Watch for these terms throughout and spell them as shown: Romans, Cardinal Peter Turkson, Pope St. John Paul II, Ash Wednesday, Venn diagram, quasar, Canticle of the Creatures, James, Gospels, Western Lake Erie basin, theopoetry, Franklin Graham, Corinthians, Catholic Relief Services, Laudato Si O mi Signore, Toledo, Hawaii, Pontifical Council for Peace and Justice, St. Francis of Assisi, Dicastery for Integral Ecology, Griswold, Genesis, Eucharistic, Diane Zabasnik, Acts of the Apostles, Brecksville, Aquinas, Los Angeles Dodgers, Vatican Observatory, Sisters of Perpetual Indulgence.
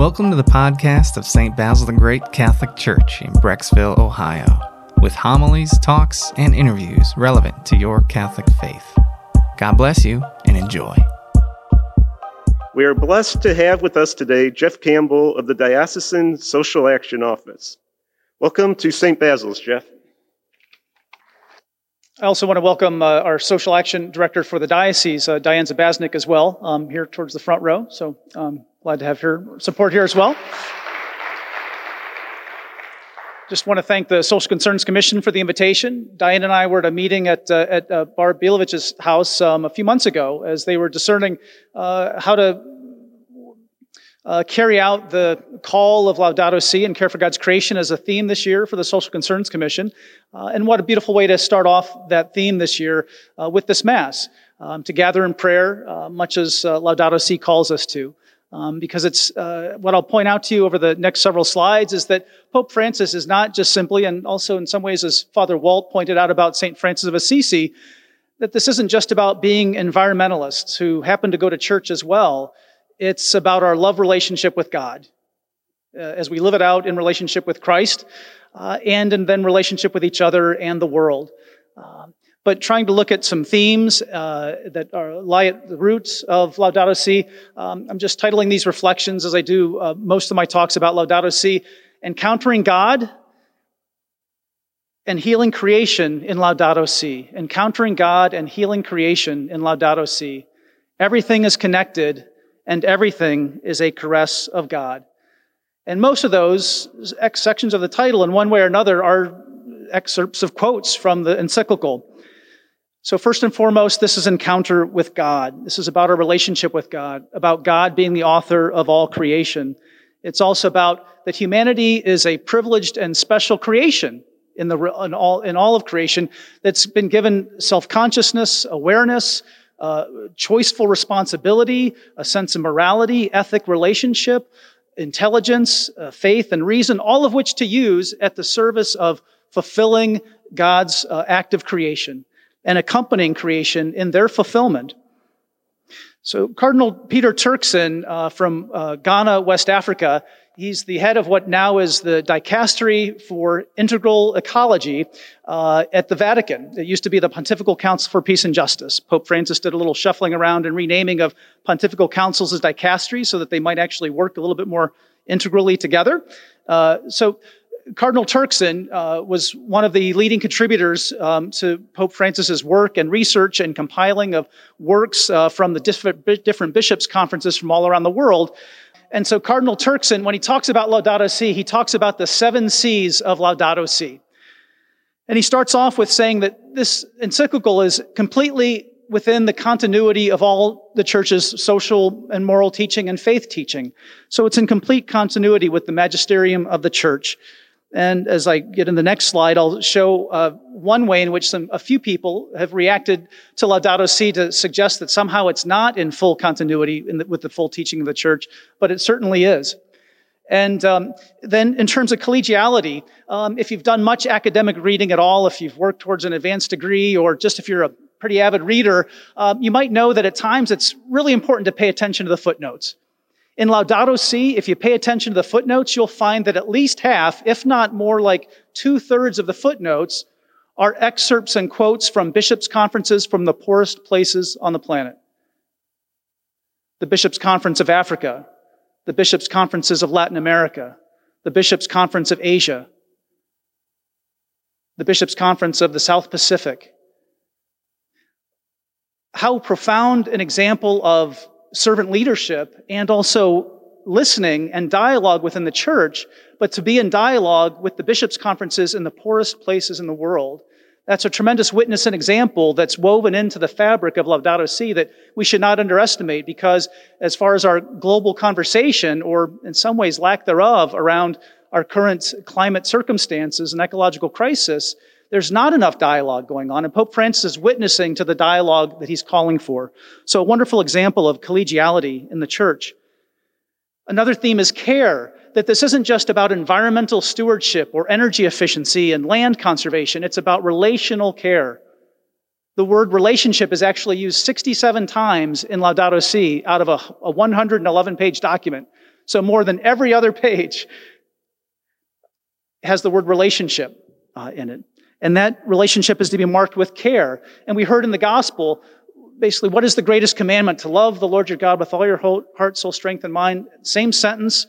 Welcome to the podcast of St. Basil the Great Catholic Church in Brecksville, Ohio, with homilies, talks, and interviews relevant to your Catholic faith. God bless you and enjoy. We are blessed to have with us today Jeff Campbell of the Diocesan Social Action Office. Welcome to St. Basil's, Jeff. I also want to welcome our Social Action Director for the Diocese, Diane Zabasnik, as well, here towards the front row. So glad to have her support here as well. Just want to thank the Social Concerns Commission for the invitation. Diane and I were at a meeting at Barb Bilovich's house a few months ago as they were discerning how to carry out the call of Laudato Si and care for God's creation as a theme this year for the Social Concerns Commission. And what a beautiful way to start off that theme this year with this Mass, to gather in prayer, much as Laudato Si calls us to. Because it's what I'll point out to you over the next several slides is that Pope Francis is not just simply, and also in some ways as Father Walt pointed out about St. Francis of Assisi, that this isn't just about being environmentalists who happen to go to church as well. It's about our love relationship with God as we live it out in relationship with Christ and then relationship with each other and the world. But trying to look at some themes that lie at the roots of Laudato Si, I'm just titling these reflections as I do most of my talks about Laudato Si, Encountering God and Healing Creation in Laudato Si. Encountering God and Healing Creation in Laudato Si. Everything is connected, and everything is a caress of God. And most of those sections of the title, in one way or another, are excerpts of quotes from the encyclical. So first and foremost, this is encounter with God. This is about our relationship with God, about God being the author of all creation. It's also about that humanity is a privileged and special creation in all of creation that's been given self-consciousness, awareness, choiceful responsibility, a sense of morality, ethic, relationship, intelligence, faith, and reason, all of which to use at the service of fulfilling God's act of creation and accompanying creation in their fulfillment. So Cardinal Peter Turkson from Ghana, West Africa, he's the head of what now is the Dicastery for Integral Ecology at the Vatican. It used to be the Pontifical Council for Peace and Justice. Pope Francis did a little shuffling around and renaming of pontifical councils as dicasteries so that they might actually work a little bit more integrally together. So Cardinal Turkson was one of the leading contributors to Pope Francis's work and research and compiling of works from the different bishops' conferences from all around the world. And so Cardinal Turkson, when he talks about Laudato Si, he talks about the 7 C's of Laudato Si. And he starts off with saying that this encyclical is completely within the continuity of all the Church's social and moral teaching and faith teaching. So it's in complete continuity with the magisterium of the Church. And as I get in the next slide, I'll show one way in which a few people have reacted to Laudato Si to suggest that somehow it's not in full continuity with the full teaching of the Church, but it certainly is. And then in terms of collegiality, if you've done much academic reading at all, if you've worked towards an advanced degree, or just if you're a pretty avid reader, you might know that at times it's really important to pay attention to the footnotes. In Laudato Si, if you pay attention to the footnotes, you'll find that at least half, if not more like 2/3 of the footnotes, are excerpts and quotes from bishops' conferences from the poorest places on the planet. The Bishops' Conference of Africa, the Bishops' Conferences of Latin America, the Bishops' Conference of Asia, the Bishops' Conference of the South Pacific. How profound an example of servant leadership and also listening and dialogue within the Church, but to be in dialogue with the bishops' conferences in the poorest places in the world. That's a tremendous witness and example that's woven into the fabric of Laudato Si that we should not underestimate, because as far as our global conversation, or in some ways lack thereof, around our current climate circumstances and ecological crisis, there's not enough dialogue going on, and Pope Francis is witnessing to the dialogue that he's calling for. So a wonderful example of collegiality in the Church. Another theme is care, that this isn't just about environmental stewardship or energy efficiency and land conservation. It's about relational care. The word relationship is actually used 67 times in Laudato Si out of a 111-page document. So more than every other page has the word relationship in it. And that relationship is to be marked with care. And we heard in the gospel, basically, what is the greatest commandment? To love the Lord your God with all your heart, soul, strength, and mind. Same sentence,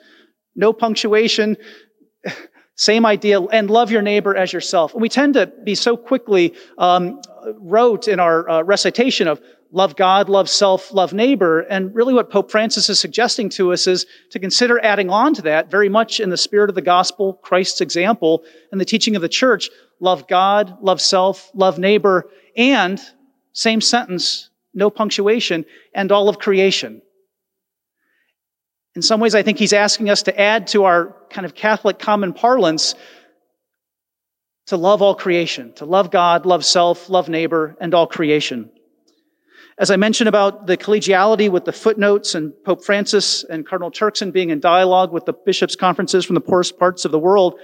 no punctuation, same idea, and love your neighbor as yourself. And we tend to be so quickly rote in our recitation of love God, love self, love neighbor. And really what Pope Francis is suggesting to us is to consider adding on to that, very much in the spirit of the gospel, Christ's example, and the teaching of the church, love God, love self, love neighbor, and same sentence, no punctuation, and all of creation. In some ways, I think he's asking us to add to our kind of Catholic common parlance to love all creation, to love God, love self, love neighbor, and all creation. As I mentioned about the collegiality with the footnotes and Pope Francis and Cardinal Turkson being in dialogue with the bishops' conferences from the poorest parts of the world,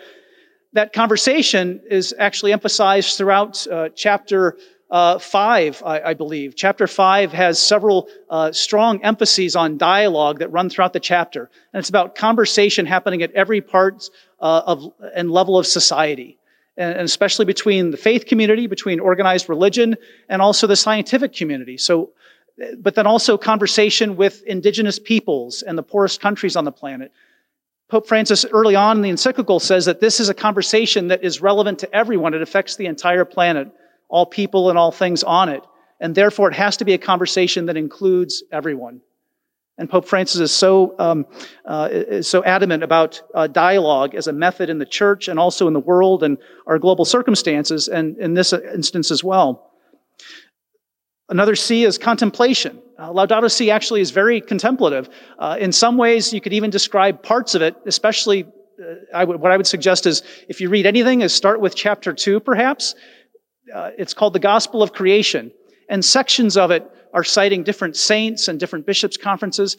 that conversation is actually emphasized throughout chapter 5, I believe. Chapter 5 has several strong emphases on dialogue that run throughout the chapter. And it's about conversation happening at every part and level of society, and especially between the faith community, between organized religion, and also the scientific community. So, but then also conversation with indigenous peoples and the poorest countries on the planet. Pope Francis early on in the encyclical says that this is a conversation that is relevant to everyone. It affects the entire planet, all people and all things on it. And therefore, it has to be a conversation that includes everyone. And Pope Francis is so adamant about dialogue as a method in the church and also in the world and our global circumstances, and in this instance as well. Another C is contemplation. Laudato Si actually is very contemplative. In some ways, you could even describe parts of it, especially what I would suggest is if you read anything, is start with chapter 2, perhaps. It's called the Gospel of Creation. And sections of it are citing different saints and different bishops' conferences.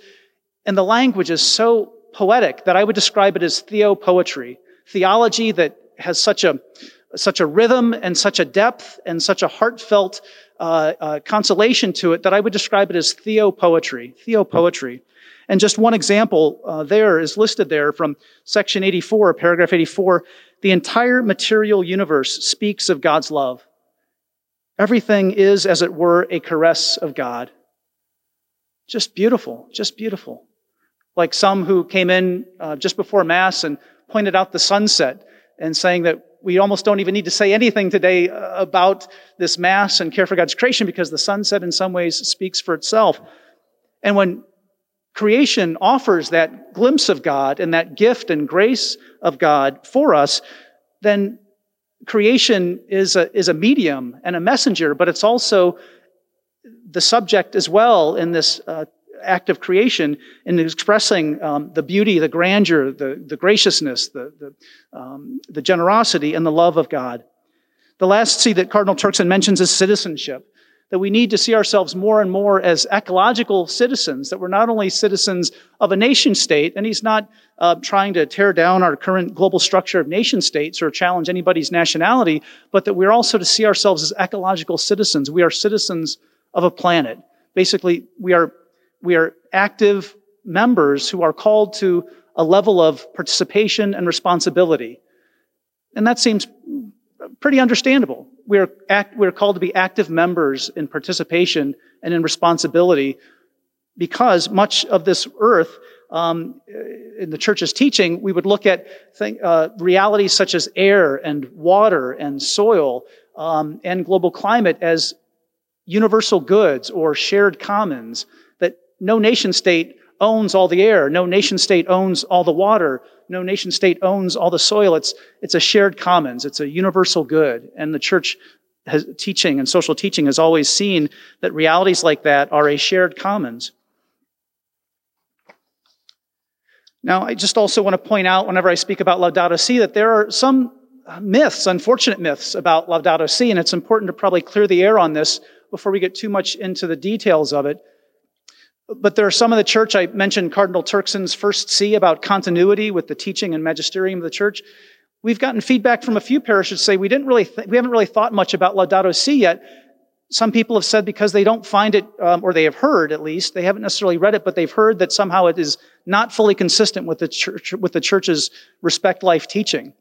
And the language is so poetic that I would describe it as theopoetry, theology that has such a rhythm and such a depth and such a heartfelt consolation to it that I would describe it as theopoetry. And just one example there is listed there from section 84, paragraph 84. The entire material universe speaks of God's love. Everything is, as it were, a caress of God. Just beautiful. Like some who came in just before Mass and pointed out the sunset and saying that we almost don't even need to say anything today about this Mass and care for God's creation because the sunset in some ways speaks for itself. And when creation offers that glimpse of God and that gift and grace of God for us, then creation is a medium and a messenger, but it's also the subject as well in this act of creation in expressing the beauty, the grandeur, the graciousness, the generosity, and the love of God. The last C that Cardinal Turkson mentions is citizenship, that we need to see ourselves more and more as ecological citizens, that we're not only citizens of a nation state, and he's not trying to tear down our current global structure of nation states or challenge anybody's nationality, but that we're also to see ourselves as ecological citizens. We are citizens of a planet. Basically, we are active members who are called to a level of participation and responsibility. And that seems pretty understandable. We're called to be active members in participation and in responsibility because much of this earth, in the Church's teaching, we would look at realities such as air and water and soil and global climate as universal goods or shared commons, that no nation state owns all the air, no nation state owns all the water, no nation state owns all the soil. It's a shared commons. It's a universal good. And the Church teaching and social teaching has always seen that realities like that are a shared commons. Now, I just also want to point out whenever I speak about Laudato Si that there are some myths, unfortunate myths about Laudato Si, and it's important to probably clear the air on this before we get too much into the details of it. But there are some of the Church, I mentioned Cardinal Turkson's first C about continuity with the teaching and magisterium of the Church. We've gotten feedback from a few parishes say we haven't really thought much about Laudato Si yet. Some people have said because they don't find it, or they have heard at least, they haven't necessarily read it, but they've heard that somehow it is not fully consistent with the church, with the church's respect life teaching.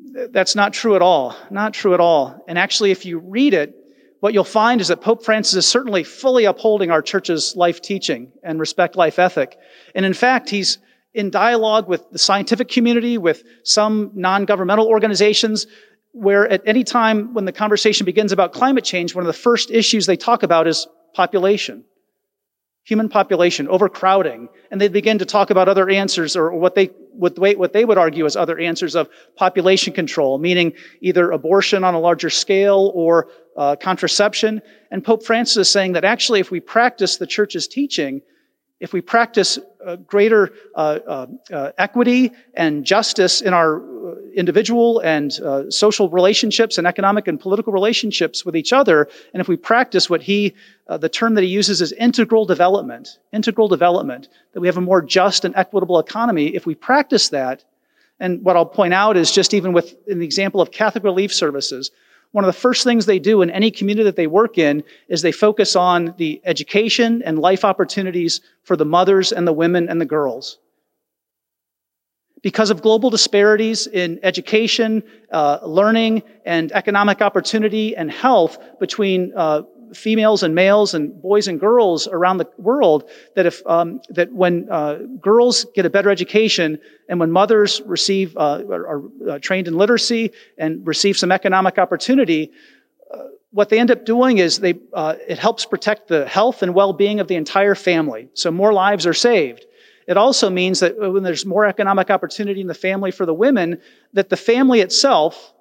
That's not true at all. Not true at all. And actually, if you read it, what you'll find is that Pope Francis is certainly fully upholding our church's life teaching and respect life ethic. And in fact, he's in dialogue with the scientific community, with some non-governmental organizations, where at any time when the conversation begins about climate change, one of the first issues they talk about is population, human population, overcrowding. And they begin to talk about other answers, or what they would argue as other answers of population control, meaning either abortion on a larger scale or contraception. And Pope Francis is saying that actually if we practice the church's teaching, if we practice greater equity and justice in our individual and social relationships and economic and political relationships with each other, and if we practice what the term that he uses is integral development, that we have a more just and equitable economy, if we practice that, and what I'll point out is just even with an example of Catholic Relief Services, one of the first things they do in any community that they work in is they focus on the education and life opportunities for the mothers and the women and the girls. Because of global disparities in education, learning, and economic opportunity and health between females and males and boys and girls around the world, that if when girls get a better education and when mothers receive are trained in literacy and receive some economic opportunity, what they end up doing is it helps protect the health and well-being of the entire family. So more lives are saved. It also means that when there's more economic opportunity in the family for the women, that the family itself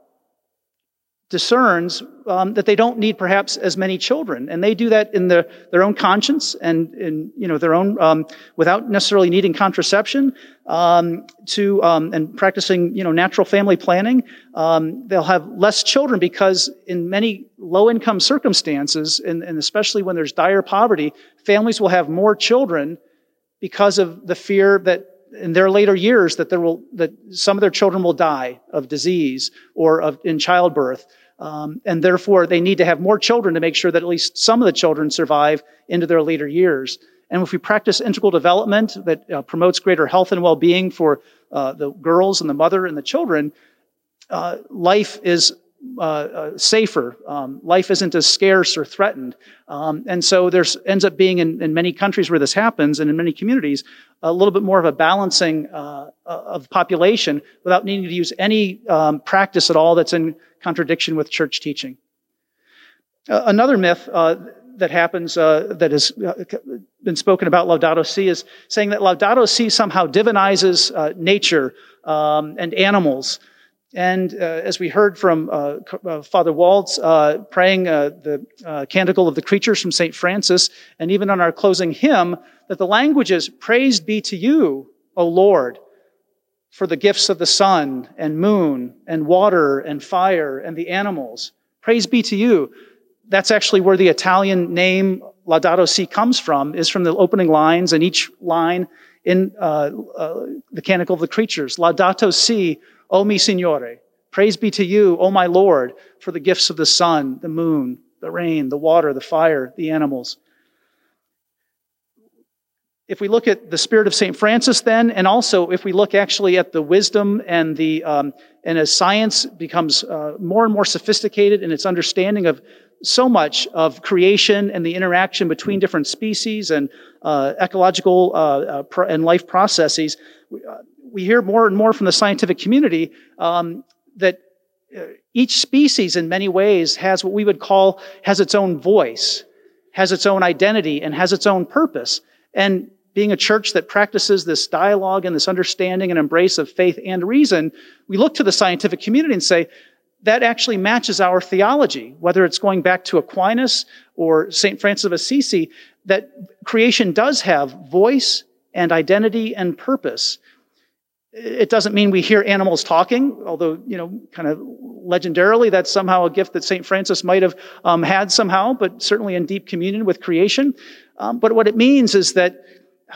discerns that they don't need perhaps as many children. And they do that in their own conscience and in, their own, without necessarily needing contraception, and practicing, natural family planning. They'll have less children because in many low income circumstances, and especially when there's dire poverty, families will have more children because of the fear that in their later years that some of their children will die of disease or in childbirth. And therefore they need to have more children to make sure that at least some of the children survive into their later years. And if we practice integral development that promotes greater health and well-being for the girls and the mother and the children, life is safer. Life isn't as scarce or threatened. And so there ends up being in many countries where this happens and in many communities, a little bit more of a balancing of population without needing to use any practice at all that's in contradiction with church teaching. Another myth that happens that has been spoken about Laudato Si is saying that Laudato Si somehow divinizes nature and animals. And as we heard from Father Waltz praying the Canticle of the Creatures from St. Francis, and even on our closing hymn, that the language is, "Praise be to you, O Lord, for the gifts of the sun and moon and water and fire and the animals. Praise be to you." That's actually where the Italian name Laudato Si comes from, is from the opening lines, and each line in the Canticle of the Creatures. Laudato Si O mi Signore, praise be to you, O my Lord, for the gifts of the sun, the moon, the rain, the water, the fire, the animals. If we look at the spirit of St. Francis then, and also if we look actually at the wisdom and and as science becomes more and more sophisticated in its understanding of so much of creation and the interaction between different species and ecological and life processes, we hear more and more from the scientific community that each species in many ways has what we would call, has its own voice, has its own identity, and has its own purpose. And being a church that practices this dialogue and this understanding and embrace of faith and reason, we look to the scientific community and say, that actually matches our theology, whether it's going back to Aquinas or St. Francis of Assisi, that creation does have voice and identity and purpose. It doesn't mean we hear animals talking, although, kind of legendarily, that's somehow a gift that St. Francis might have had somehow, but certainly in deep communion with creation. But what it means is that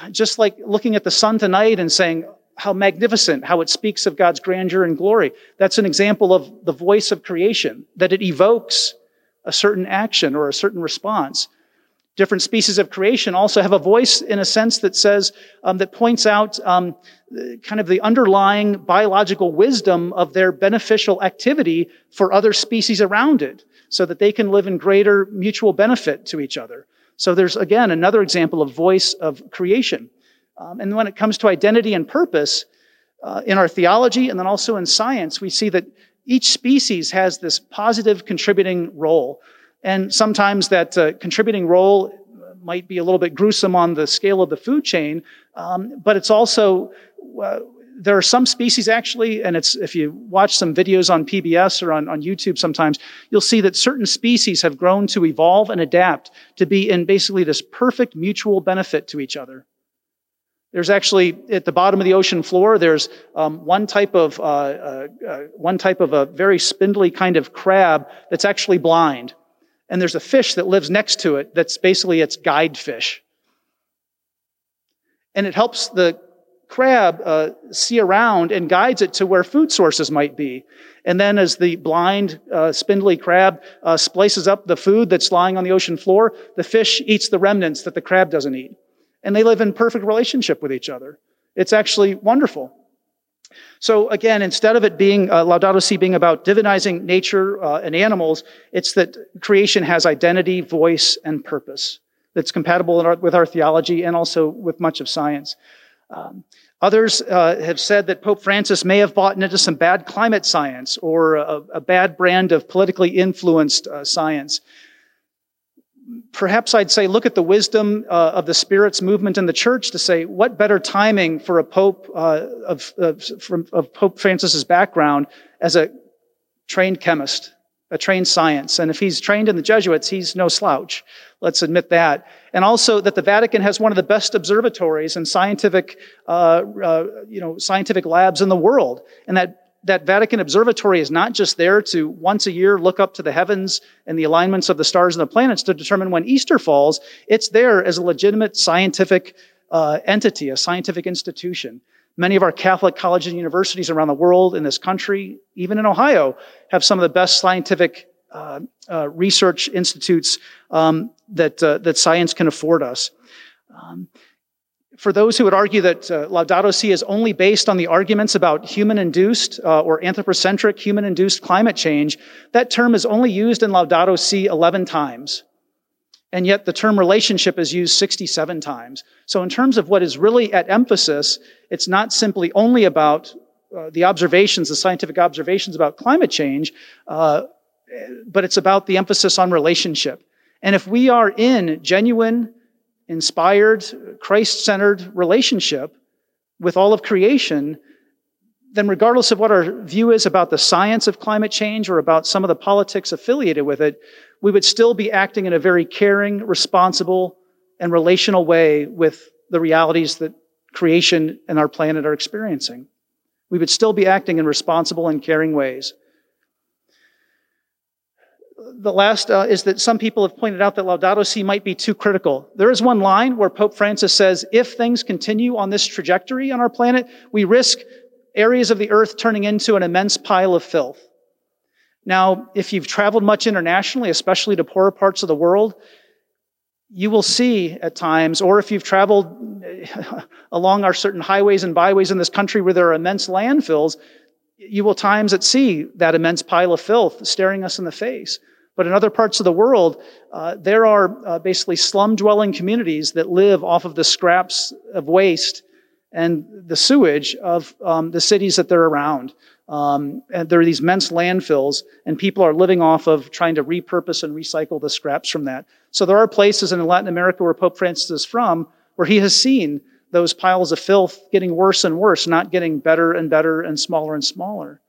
just like looking at the sun tonight and saying how magnificent, how it speaks of God's grandeur and glory, that's an example of the voice of creation, that it evokes a certain action or a certain response. Different species of creation also have a voice in a sense that says, that points out kind of the underlying biological wisdom of their beneficial activity for other species around it so that they can live in greater mutual benefit to each other. So there's, again, another example of voice of creation. And when it comes to identity and purpose, in our theology and then also in science, we see that each species has this positive contributing role. And sometimes that contributing role might be a little bit gruesome on the scale of the food chain, but it's also, there are some species actually, and it's if you watch some videos on PBS or on YouTube sometimes, you'll see that certain species have grown to evolve and adapt to be in basically this perfect mutual benefit to each other. There's actually, at the bottom of the ocean floor, there's one type of a very spindly kind of crab that's actually blind. And there's a fish that lives next to it that's basically its guide fish. And it helps the crab see around and guides it to where food sources might be. And then as the blind, spindly crab splices up the food that's lying on the ocean floor, the fish eats the remnants that the crab doesn't eat. And they live in perfect relationship with each other. It's actually wonderful. So again, instead of it being, Laudato Si being about divinizing nature and animals, it's that creation has identity, voice, and purpose that's compatible with our theology and also with much of science. Others have said that Pope Francis may have bought into some bad climate science or a bad brand of politically influenced science. Perhaps I'd say look at the wisdom of the Spirit's movement in the church to say, what better timing for a Pope of Pope Francis's background as a trained chemist, a trained science. And if he's trained in the Jesuits, he's no slouch. Let's admit that. And also that the Vatican has one of the best observatories and scientific labs in the world. And that Vatican Observatory is not just there to once a year look up to the heavens and the alignments of the stars and the planets to determine when Easter falls. It's there as a legitimate scientific entity, a scientific institution. Many of our Catholic colleges and universities around the world, in this country, even in Ohio, have some of the best scientific research institutes that science can afford us. For those who would argue that Laudato Si is only based on the arguments about human-induced or anthropocentric human-induced climate change, that term is only used in Laudato Si 11 times. And yet the term relationship is used 67 times. So in terms of what is really at emphasis, it's not simply only about the scientific observations about climate change, but it's about the emphasis on relationship. And if we are in genuine, inspired, Christ-centered relationship with all of creation, then regardless of what our view is about the science of climate change or about some of the politics affiliated with it, we would still be acting in a very caring, responsible, and relational way with the realities that creation and our planet are experiencing. We would still be acting in responsible and caring ways. The last is that some people have pointed out that Laudato Si might be too critical. There is one line where Pope Francis says, if things continue on this trajectory on our planet, we risk areas of the earth turning into an immense pile of filth. Now, if you've traveled much internationally, especially to poorer parts of the world, you will see at times, or if you've traveled along our certain highways and byways in this country where there are immense landfills, you will times at sea that immense pile of filth staring us in the face. But in other parts of the world, there are basically slum-dwelling communities that live off of the scraps of waste and the sewage of the cities that they're around. And there are these immense landfills, and people are living off of trying to repurpose and recycle the scraps from that. So there are places in Latin America where Pope Francis is from where he has seen those piles of filth getting worse and worse, not getting better and better and smaller and smaller.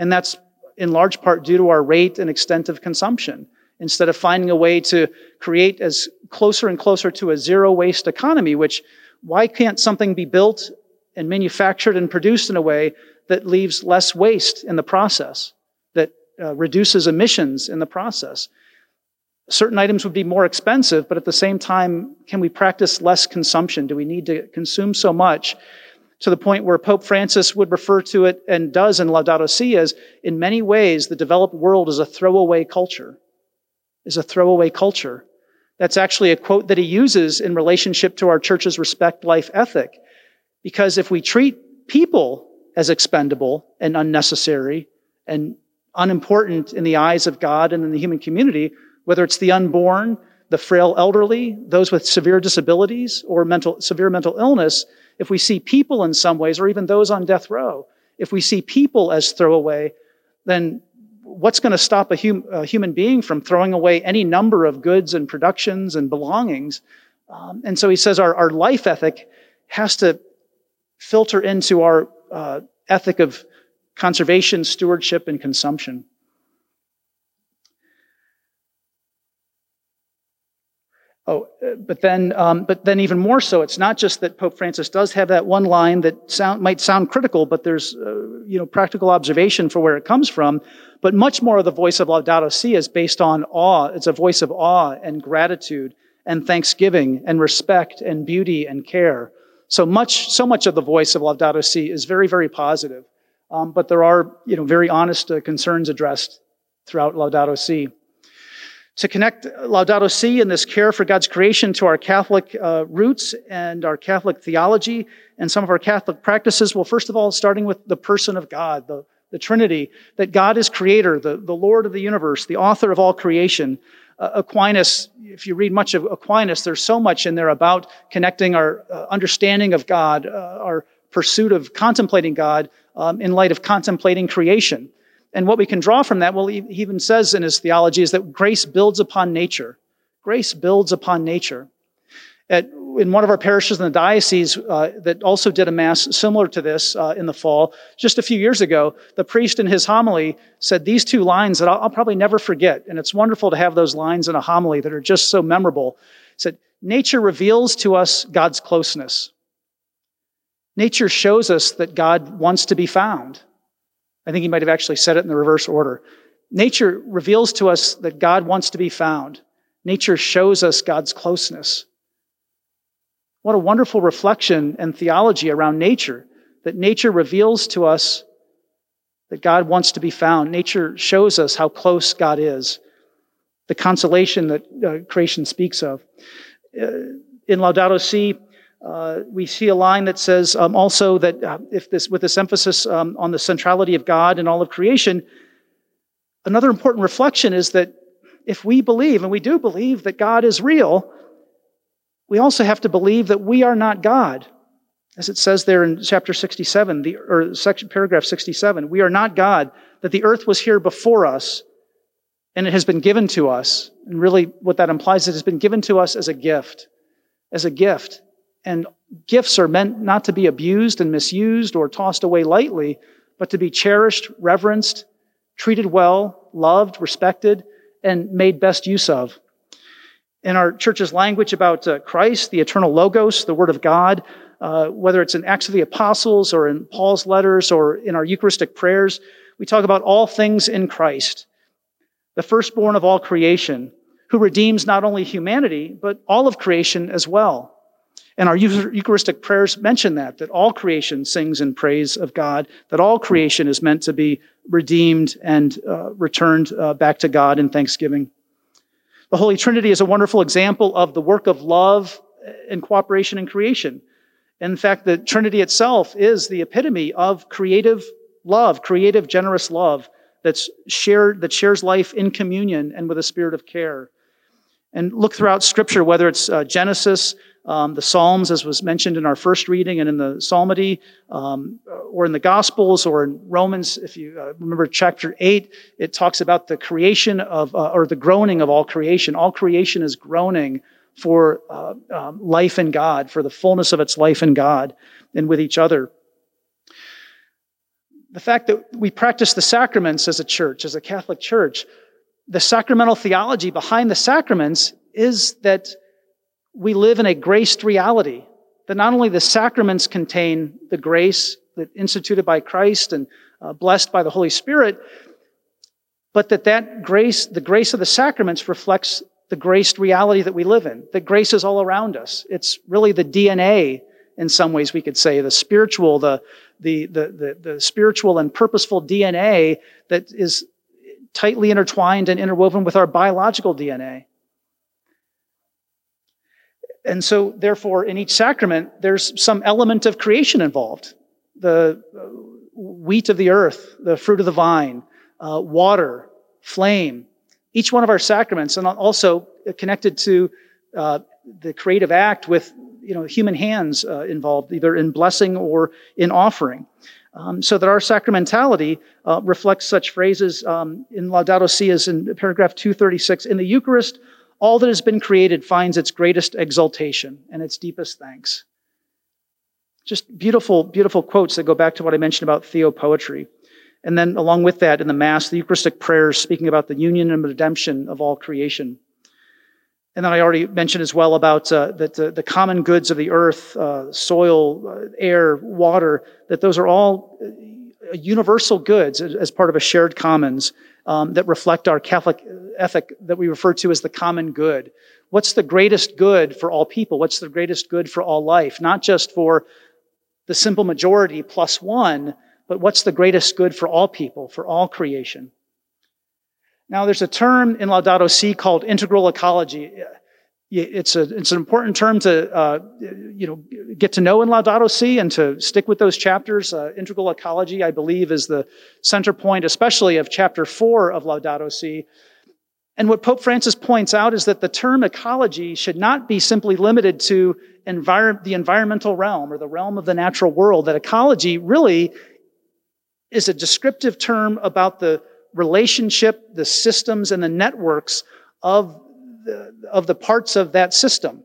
And that's in large part due to our rate and extent of consumption. Instead of finding a way to create as closer and closer to a zero waste economy, which why can't something be built and manufactured and produced in a way that leaves less waste in the process, that reduces emissions in the process? Certain items would be more expensive, but at the same time, can we practice less consumption? Do we need to consume so much to the point where Pope Francis would refer to it and does in Laudato Si as, in many ways, the developed world is a throwaway culture. is a throwaway culture. That's actually a quote that he uses in relationship to our church's respect life ethic. Because if we treat people as expendable and unnecessary and unimportant in the eyes of God and in the human community, whether it's the unborn, the frail elderly, those with severe disabilities or severe mental illness, if we see people in some ways, or even those on death row, if we see people as throwaway, then what's going to stop a human being from throwing away any number of goods and productions and belongings? And so he says our life ethic has to filter into our ethic of conservation, stewardship, and consumption. But then even more so, it's not just that Pope Francis does have that one line that might sound critical, but there's practical observation for where it comes from. But much more of the voice of Laudato Si is based on awe. It's a voice of awe and gratitude and thanksgiving and respect and beauty and care. So much of the voice of Laudato Si is very, very positive. But there are, very honest concerns addressed throughout Laudato Si. To connect Laudato Si and this care for God's creation to our Catholic roots and our Catholic theology and some of our Catholic practices, well, first of all, starting with the person of God, the Trinity, that God is creator, the Lord of the universe, the author of all creation. Aquinas, if you read much of Aquinas, there's so much in there about connecting our understanding of God, our pursuit of contemplating God in light of contemplating creation. And what we can draw from that, well, he even says in his theology, is that grace builds upon nature. Grace builds upon nature. In one of our parishes in the diocese that also did a mass similar to this in the fall, just a few years ago, the priest in his homily said these two lines that I'll probably never forget. And it's wonderful to have those lines in a homily that are just so memorable. He said, "Nature reveals to us God's closeness. Nature shows us that God wants to be found." I think he might have actually said it in the reverse order. Nature reveals to us that God wants to be found. Nature shows us God's closeness. What a wonderful reflection and theology around nature, that nature reveals to us that God wants to be found. Nature shows us how close God is, the consolation that creation speaks of. In Laudato Si', we see a line that says also that with this emphasis on the centrality of God and all of creation, another important reflection is that if we believe, and we do believe, that God is real, we also have to believe that we are not God. As it says there in chapter 67, paragraph 67, we are not God, that the earth was here before us and it has been given to us. And really what that implies is it has been given to us as a gift, And gifts are meant not to be abused and misused or tossed away lightly, but to be cherished, reverenced, treated well, loved, respected, and made best use of. In our church's language about Christ, the eternal Logos, the Word of God, whether it's in Acts of the Apostles or in Paul's letters or in our Eucharistic prayers, we talk about all things in Christ, the firstborn of all creation, who redeems not only humanity, but all of creation as well. And our Eucharistic prayers mention that all creation sings in praise of God, that all creation is meant to be redeemed and returned back to God in thanksgiving. The Holy Trinity is a wonderful example of the work of love and cooperation in creation. In fact, the Trinity itself is the epitome of creative love, creative, generous love that shares life in communion and with a spirit of care. And look throughout Scripture, whether it's Genesis, the Psalms, as was mentioned in our first reading, and in the Psalmody, or in the Gospels, or in Romans. If you remember chapter 8, it talks about the creation of, or the groaning of all creation. All creation is groaning for life in God, for the fullness of its life in God and with each other. The fact that we practice the sacraments as a church, as a Catholic church, the sacramental theology behind the sacraments is that we live in a graced reality, that not only the sacraments contain the grace that instituted by Christ and blessed by the Holy Spirit, but that grace, the grace of the sacraments, reflects the graced reality that we live in, that grace is all around us. It's really the DNA, in some ways we could say, the spiritual, the spiritual and purposeful DNA that is tightly intertwined and interwoven with our biological DNA. And so, therefore, in each sacrament, there's some element of creation involved. The wheat of the earth, the fruit of the vine, water, flame. Each one of our sacraments, and also connected to the creative act with, human hands involved, either in blessing or in offering. So that our sacramentality reflects such phrases in Laudato Si, as in paragraph 236, in the Eucharist, all that has been created finds its greatest exaltation and its deepest thanks. Just beautiful, beautiful quotes that go back to what I mentioned about theopoetry. And then along with that, in the Mass, the Eucharistic prayers speaking about the union and redemption of all creation. And then I already mentioned as well about that the common goods of the earth, soil, air, water, that those are all universal goods as part of a shared commons that reflect our Catholic ethic that we refer to as the common good. What's the greatest good for all people? What's the greatest good for all life? Not just for the simple majority plus one, but what's the greatest good for all people, for all creation? Now, there's a term in Laudato Si called integral ecology. It's an important term to get to know in Laudato Si and to stick with those chapters. Integral ecology, I believe, is the center point, especially of chapter 4 of Laudato Si. And what Pope Francis points out is that the term ecology should not be simply limited to the environmental realm or the realm of the natural world. That ecology really is a descriptive term about the relationship, the systems, and the networks of the parts of that system.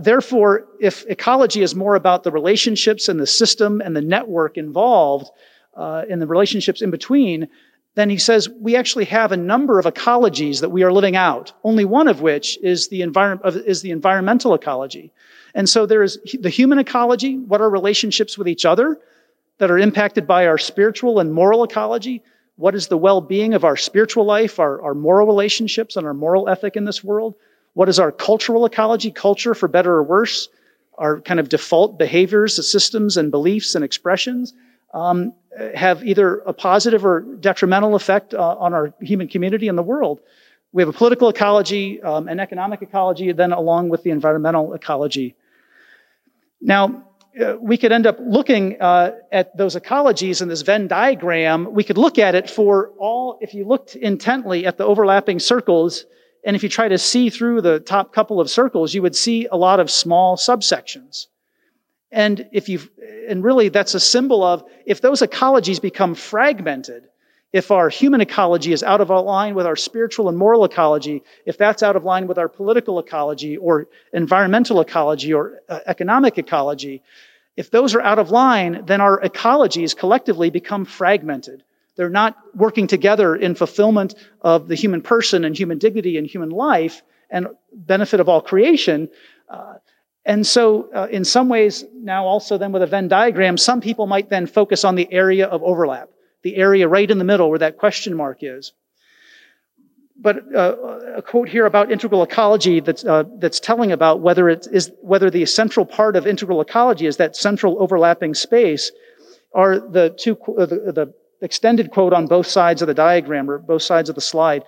Therefore, if ecology is more about the relationships and the system and the network involved and the relationships in between, then he says we actually have a number of ecologies that we are living out, only one of which is the environmental ecology. And so there is the human ecology, what are relationships with each other that are impacted by our spiritual and moral ecology. What is the well-being of our spiritual life, our moral relationships, and our moral ethic in this world? What is our cultural ecology, culture for better or worse, our kind of default behaviors, systems, and beliefs and expressions have either a positive or detrimental effect on our human community and the world. We have a political ecology, an economic ecology, then along with the environmental ecology. Now, we could end up looking at those ecologies in this Venn diagram. We could look at it for all, if you looked intently at the overlapping circles, and if you try to see through the top couple of circles, you would see a lot of small subsections. And really that's a symbol of, if those ecologies become fragmented, if our human ecology is out of line with our spiritual and moral ecology, if that's out of line with our political ecology or environmental ecology or economic ecology, if those are out of line, then our ecologies collectively become fragmented. They're not working together in fulfillment of the human person and human dignity and human life and benefit of all creation. And so in some ways, now also then with a Venn diagram, some people might then focus on the area of overlap, the area right in the middle where that question mark is. But a quote here about integral ecology that's telling about whether the central part of integral ecology is that central overlapping space are the two the extended quote on both sides of the diagram or both sides of the slide.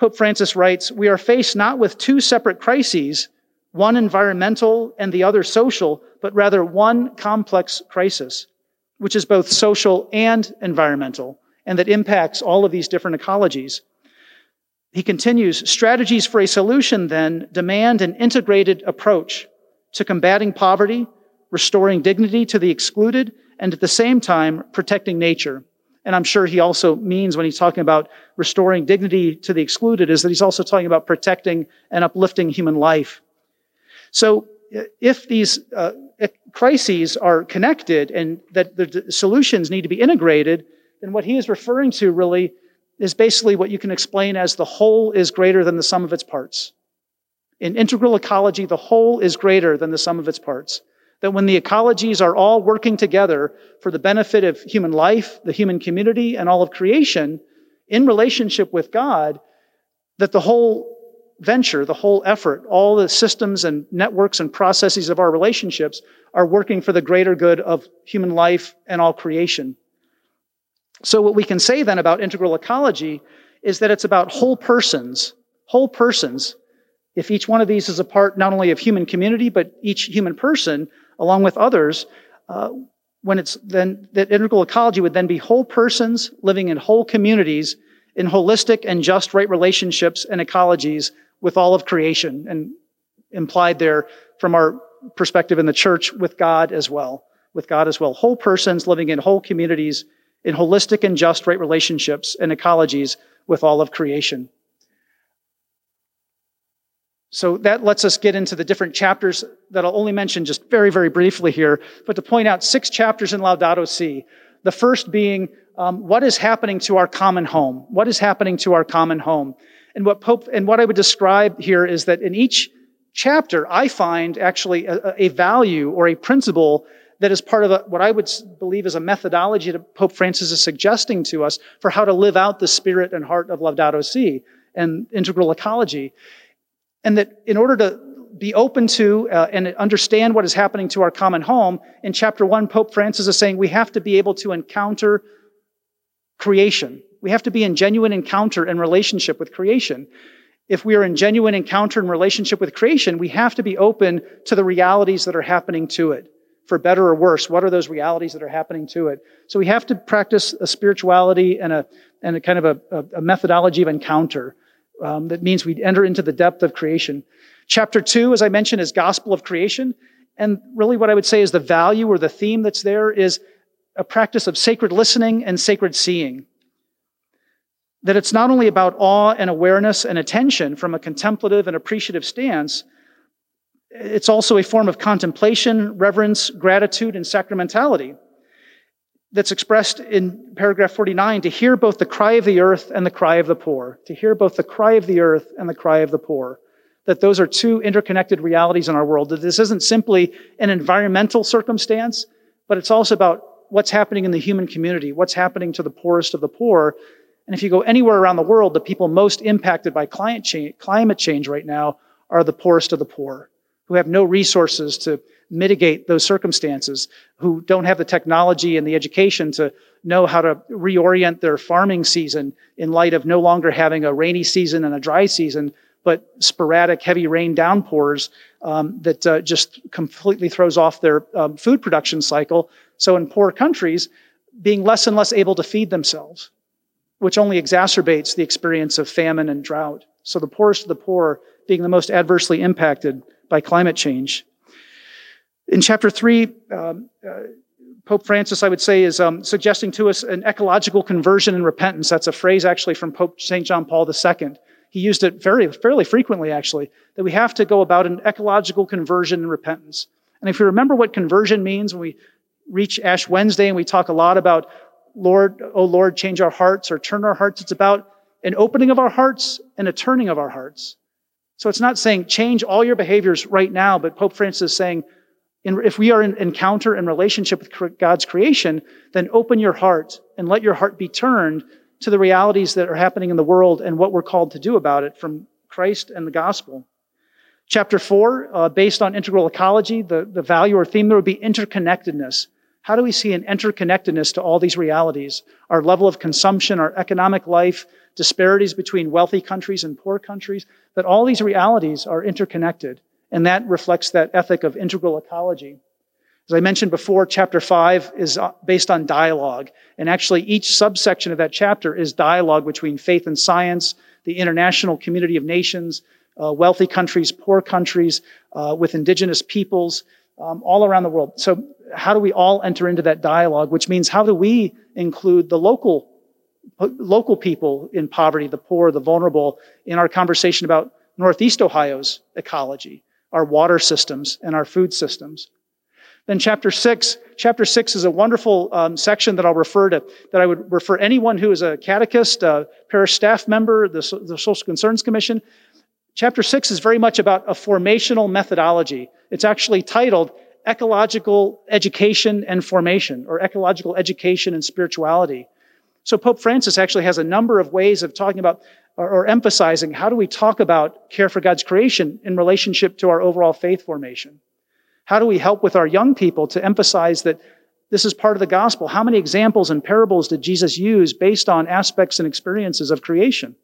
Pope Francis writes, "We are faced not with two separate crises, one environmental and the other social, but rather one complex crisis, which is both social and environmental, and that impacts all of these different ecologies." He continues, "Strategies for a solution, then, demand an integrated approach to combating poverty, restoring dignity to the excluded, and at the same time, protecting nature." And I'm sure he also means when he's talking about restoring dignity to the excluded is that he's also talking about protecting and uplifting human life. So if these crises are connected and that the solutions need to be integrated, then what he is referring to really is basically what you can explain as the whole is greater than the sum of its parts. In integral ecology, the whole is greater than the sum of its parts. That when the ecologies are all working together for the benefit of human life, the human community, and all of creation, in relationship with God, that the whole venture, the whole effort, all the systems and networks and processes of our relationships are working for the greater good of human life and all creation. So what we can say then about integral ecology is that it's about whole persons. If each one of these is a part not only of human community, but each human person, along with others, when it's then that integral ecology would then be whole persons living in whole communities in holistic and just right relationships and ecologies with all of creation, and implied there from our perspective in the church with God as well. Whole persons living in whole communities in holistic and just right relationships and ecologies with all of creation. So that lets us get into the different chapters that I'll only mention just very, very briefly here, but to point out 6 chapters in Laudato Si. The first being, what is happening to our common home? What is happening to our common home? And what I would describe here is that in each chapter, I find actually a value or a principle that is part of what I would believe is a methodology that Pope Francis is suggesting to us for how to live out the spirit and heart of Laudato Si and integral ecology. And that in order to be open to and understand what is happening to our common home, in chapter 1, Pope Francis is saying we have to be able to encounter creation. We have to be in genuine encounter and relationship with creation. If we are in genuine encounter and relationship with creation, we have to be open to the realities that are happening to it. For better or worse, what are those realities that are happening to it? So we have to practice a spirituality and a kind of a methodology of encounter. That means we enter into the depth of creation. Chapter 2, as I mentioned, is Gospel of Creation. And really what I would say is the value or the theme that's there is a practice of sacred listening and sacred seeing. That it's not only about awe and awareness and attention from a contemplative and appreciative stance, it's also a form of contemplation, reverence, gratitude, and sacramentality that's expressed in paragraph 49, to hear both the cry of the earth and the cry of the poor. That those are two interconnected realities in our world. That this isn't simply an environmental circumstance, but it's also about what's happening in the human community, what's happening to the poorest of the poor. And if you go anywhere around the world, the people most impacted by climate change right now are the poorest of the poor, who have no resources to mitigate those circumstances, who don't have the technology and the education to know how to reorient their farming season in light of no longer having a rainy season and a dry season, but sporadic heavy rain downpours that just completely throws off their food production cycle. So in poor countries, being less and less able to feed themselves, which only exacerbates the experience of famine and drought. So the poorest of the poor being the most adversely impacted by climate change. In chapter 3, Pope Francis, I would say, is suggesting to us an ecological conversion and repentance. That's a phrase actually from Pope St. John Paul II. He used it fairly frequently, actually, that we have to go about an ecological conversion and repentance. And if you remember what conversion means, when we reach Ash Wednesday and we talk a lot about, Lord, oh Lord, change our hearts or turn our hearts, it's about an opening of our hearts and a turning of our hearts. So it's not saying change all your behaviors right now, but Pope Francis is saying, if we are in encounter and relationship with God's creation, then open your heart and let your heart be turned to the realities that are happening in the world and what we're called to do about it from Christ and the gospel. Chapter 4, based on integral ecology, the value or theme there would be interconnectedness. How do we see an interconnectedness to all these realities? Our level of consumption, our economic life, disparities between wealthy countries and poor countries, that all these realities are interconnected. And that reflects that ethic of integral ecology. As I mentioned before, chapter 5 is based on dialogue. And actually each subsection of that chapter is dialogue between faith and science, the international community of nations, wealthy countries, poor countries, with indigenous peoples, all around the world. So how do we all enter into that dialogue? Which means how do we include the local people in poverty, the poor, the vulnerable, in our conversation about Northeast Ohio's ecology, our water systems, and our food systems. Then chapter six is a wonderful section that I'll refer to, that I would refer anyone who is a catechist, a parish staff member, the Social Concerns Commission. Chapter 6 is very much about a formational methodology. It's actually titled Ecological Education and Formation, or Ecological Education and Spirituality. So Pope Francis actually has a number of ways of talking about or emphasizing how do we talk about care for God's creation in relationship to our overall faith formation? How do we help with our young people to emphasize that This is part of the gospel. How many examples and parables did Jesus use based on aspects and experiences of creation?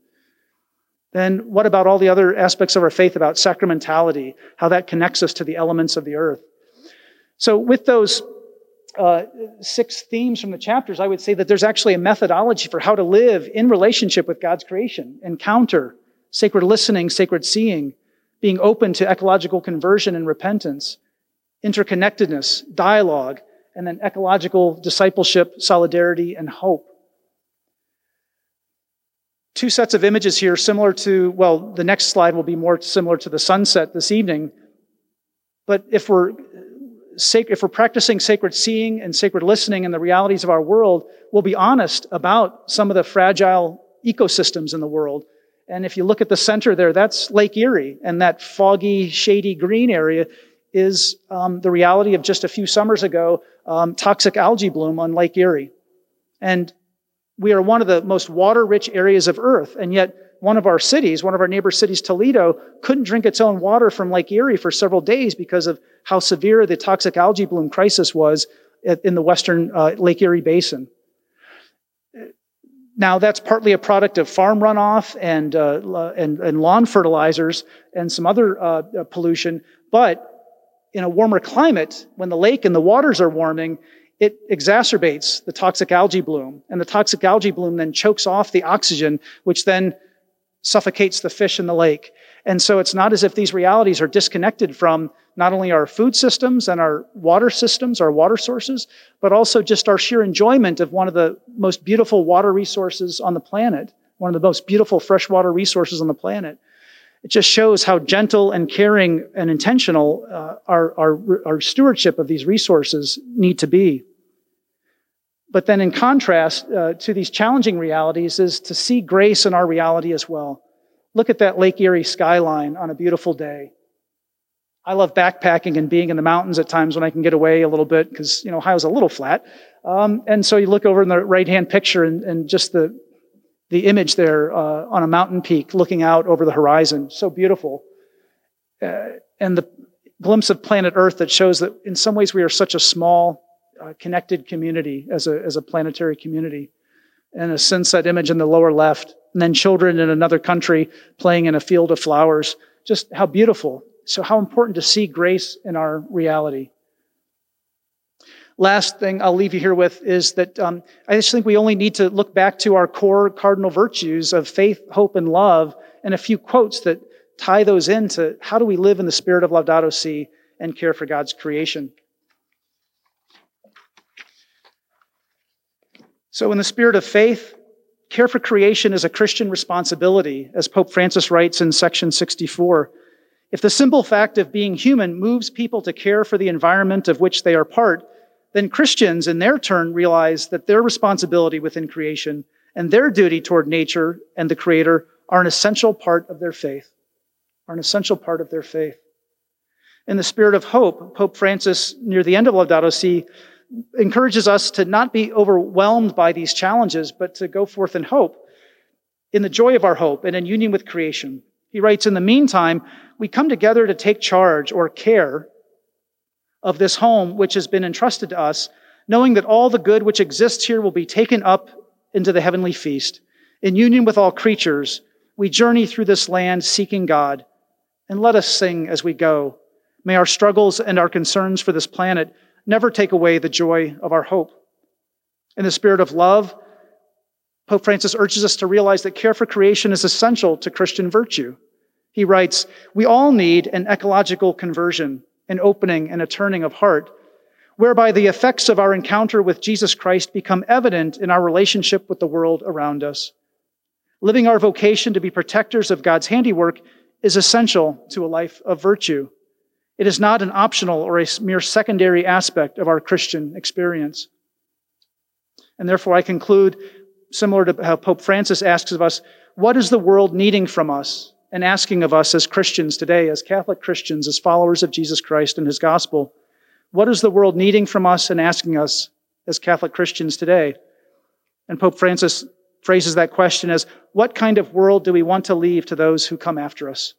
Then what about all the other aspects of our faith about sacramentality, how that connects us to the elements of the earth? So with those six themes from the chapters, I would say that there's actually a methodology for how to live in relationship with God's creation, encounter, sacred listening, sacred seeing, being open to ecological conversion and repentance, interconnectedness, dialogue, and then ecological discipleship, solidarity, and hope. Two sets of images here similar to, well, the next slide will be more similar to the sunset this evening. But if we're practicing sacred seeing and sacred listening and the realities of our world, we'll be honest about some of the fragile ecosystems in the world. And if you look at the center there, that's Lake Erie. And that foggy, shady green area is the reality of just a few summers ago, toxic algae bloom on Lake Erie. And we are one of the most water-rich areas of Earth, and yet one of our neighbor cities, Toledo, couldn't drink its own water from Lake Erie for several days because of how severe the toxic algae bloom crisis was in the Western Lake Erie basin. Now, that's partly a product of farm runoff and lawn fertilizers and some other pollution, but in a warmer climate, when the lake and the waters are warming, it exacerbates the toxic algae bloom, and the toxic algae bloom then chokes off the oxygen, which then suffocates the fish in the lake. And so it's not as if these realities are disconnected from not only our food systems and our water systems, our water sources, but also just our sheer enjoyment of one of the most beautiful water resources on the planet, one of the most beautiful freshwater resources on the planet. It just shows how gentle and caring and intentional our stewardship of these resources need to be. But then in contrast to these challenging realities is to see grace in our reality as well. Look at that Lake Erie skyline on a beautiful day. I love backpacking and being in the mountains at times when I can get away a little bit because, you know, Ohio's a little flat. And so you look over in the right-hand picture and just the image there on a mountain peak looking out over the horizon, so beautiful. And the glimpse of planet Earth that shows that in some ways we are such a small, connected community as a planetary community. And a sunset image in the lower left, and then children in another country playing in a field of flowers. Just how beautiful. So how important to see grace in our reality. Last thing I'll leave you here with is that I just think we only need to look back to our core cardinal virtues of faith, hope, and love, and a few quotes that tie those into how do we live in the spirit of Laudato Si and care for God's creation. So in the spirit of faith, care for creation is a Christian responsibility, as Pope Francis writes in section 64. If the simple fact of being human moves people to care for the environment of which they are part, then Christians, in their turn, realize that their responsibility within creation and their duty toward nature and the Creator are an essential part of their faith, In the spirit of hope, Pope Francis, near the end of Laudato Si, encourages us to not be overwhelmed by these challenges, but to go forth in hope, in the joy of our hope, and in union with creation. He writes, in the meantime, we come together to take charge or care of this home which has been entrusted to us, knowing that all the good which exists here will be taken up into the heavenly feast. In union with all creatures, we journey through this land seeking God. And let us sing as we go. May our struggles and our concerns for this planet never take away the joy of our hope. In the spirit of love, Pope Francis urges us to realize that care for creation is essential to Christian virtue. He writes, we all need an ecological conversion, an opening and a turning of heart, whereby the effects of our encounter with Jesus Christ become evident in our relationship with the world around us. Living our vocation to be protectors of God's handiwork is essential to a life of virtue. It is not an optional or a mere secondary aspect of our Christian experience. And therefore I conclude, similar to how Pope Francis asks of us, what is the world needing from us? And asking of us as Christians today, as Catholic Christians, as followers of Jesus Christ and his gospel, what is the world needing from us and asking us as Catholic Christians today? And Pope Francis phrases that question as, what kind of world do we want to leave to those who come after us?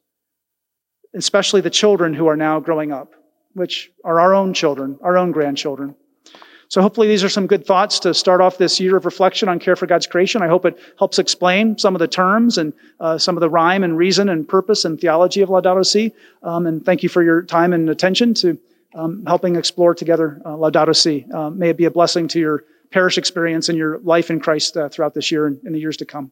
Especially the children who are now growing up, which are our own children, our own grandchildren. So hopefully these are some good thoughts to start off this year of reflection on care for God's creation. I hope it helps explain some of the terms and some of the rhyme and reason and purpose and theology of Laudato Si. And thank you for your time and attention to helping explore together Laudato Si. May it be a blessing to your parish experience and your life in Christ throughout this year and in the years to come.